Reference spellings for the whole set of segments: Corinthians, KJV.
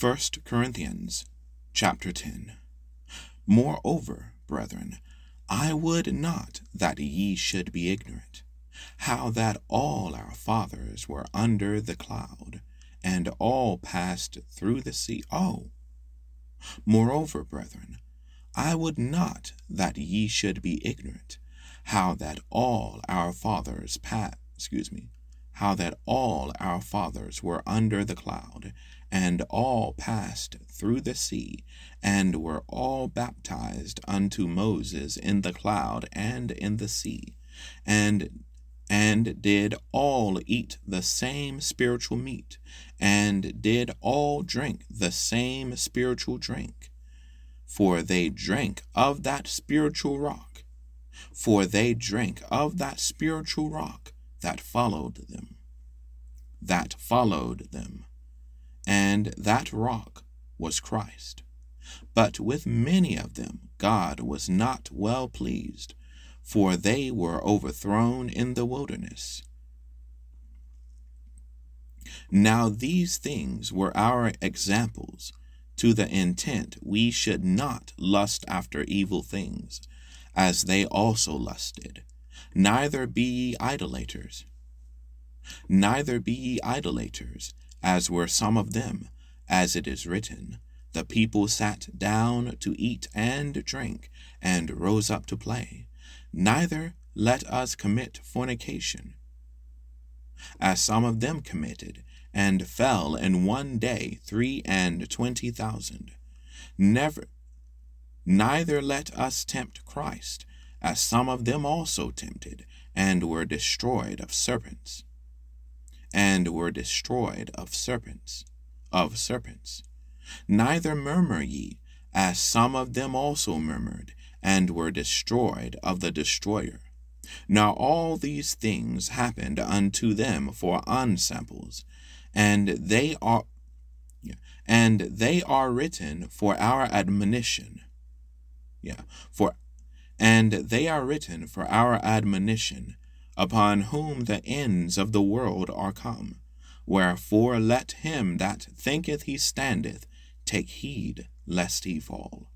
1 Corinthians chapter 10. Moreover, brethren, I would not that ye should be ignorant, how that all our fathers were under the cloud, and all passed through the sea. Moreover, brethren, I would not that ye should be ignorant, how that all our fathers were under the cloud, and all passed through the sea, and were all baptized unto Moses in the cloud and in the sea, and did all eat the same spiritual meat, and did all drink the same spiritual drink, for they drank of that spiritual rock that followed them, and that rock was Christ. But with many of them God was not well pleased, for they were overthrown in the wilderness. Now these things were our examples, to the intent we should not lust after evil things, as they also lusted. Neither be ye idolaters, as were some of them, as it is written, the people sat down to eat and drink, and rose up to play. Neither let us commit fornication, as some of them committed, and fell in one day 23,000. Neither let us tempt Christ, as some of them also tempted, and were destroyed of serpents. Neither murmur ye, as some of them also murmured, and were destroyed of the destroyer. Now all these things happened unto them for ensamples, and they are written for our admonition. Upon whom the ends of the world are come. Wherefore let him that thinketh he standeth take heed lest he fall.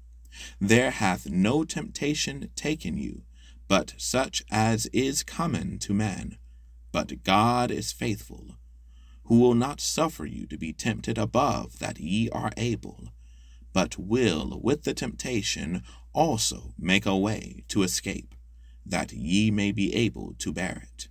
There hath no temptation taken you, but such as is common to man. But God is faithful, who will not suffer you to be tempted above that ye are able, but will with the temptation also make a way to escape, that ye may be able to bear it.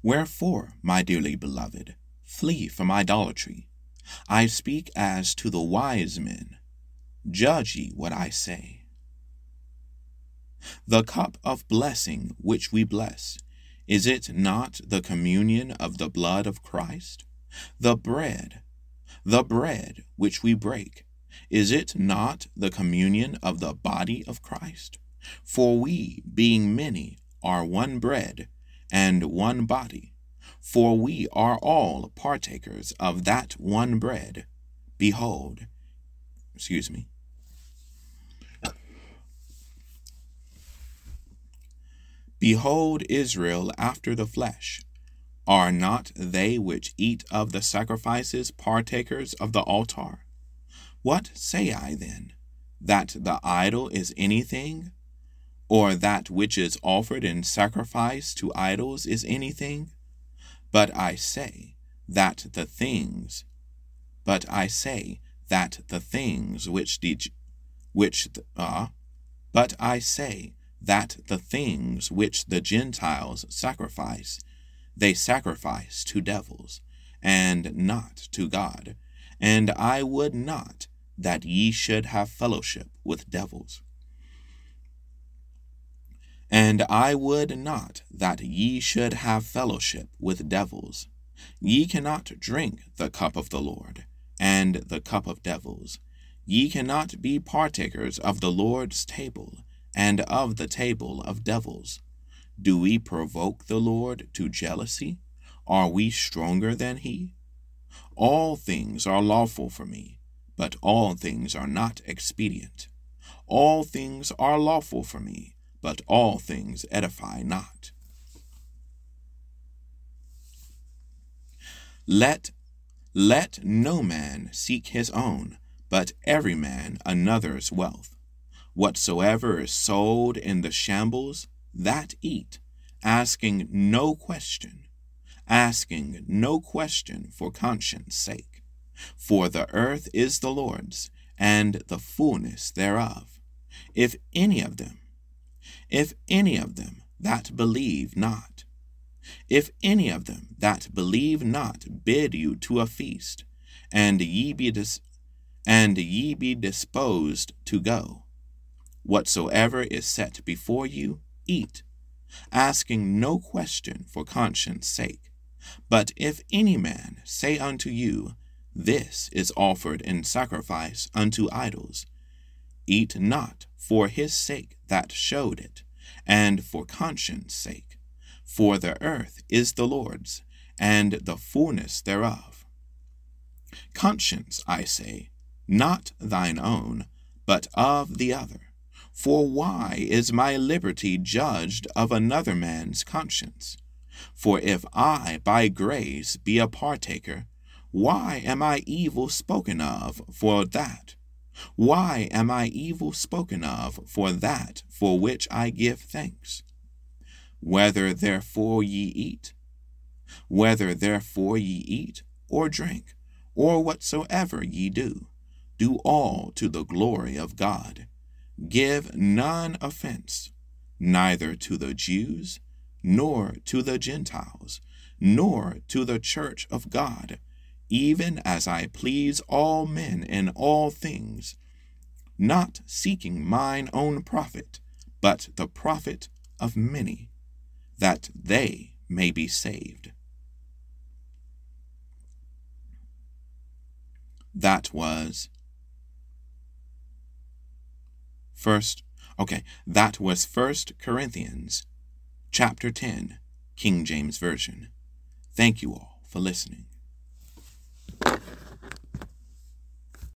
Wherefore, my dearly beloved, flee from idolatry. I speak as to the wise men. Judge ye what I say. The cup of blessing which we bless, is it not the communion of the blood of Christ? The bread which we break, is it not the communion of the body of Christ? For we, being many, are one bread, and one body, for we are all partakers of that one bread. Behold Israel after the flesh. Are not they which eat of the sacrifices partakers of the altar? What say I then? That the idol is anything? Or that which is offered in sacrifice to idols is anything? But I say that the Gentiles sacrifice, they sacrifice to devils, and not to God. And I would not that ye should have fellowship with devils. And I would not that ye should have fellowship with devils. Ye cannot drink the cup of the Lord, and the cup of devils. Ye cannot be partakers of the Lord's table, and of the table of devils. Do we provoke the Lord to jealousy? Are we stronger than he? All things are lawful for me, but all things are not expedient. All things are lawful for me, but all things edify not. Let no man seek his own, but every man another's wealth. Whatsoever is sold in the shambles, that eat, asking no question for conscience sake. For the earth is the Lord's, and the fullness thereof. If any of them that believe not, bid you to a feast, and ye be disposed to go, whatsoever is set before you, eat, asking no question for conscience sake. But if any man say unto you, This is offered in sacrifice unto idols, eat not for his sake that showed it, and for conscience sake. For the earth is the Lord's, and the fullness thereof. Conscience, I say, not thine own, but of the other. For why is my liberty judged of another man's conscience? For if I by grace be a partaker, why am I evil spoken of for that? Why am I evil spoken of for that for which I give thanks? Whether therefore ye eat, or drink, or whatsoever ye do, do all to the glory of God. Give none offense, neither to the Jews, nor to the Gentiles, nor to the church of God, even as I please all men in all things, not seeking mine own profit, but the profit of many, that they may be saved. That was First Corinthians chapter 10, King James Version. Thank you all for listening.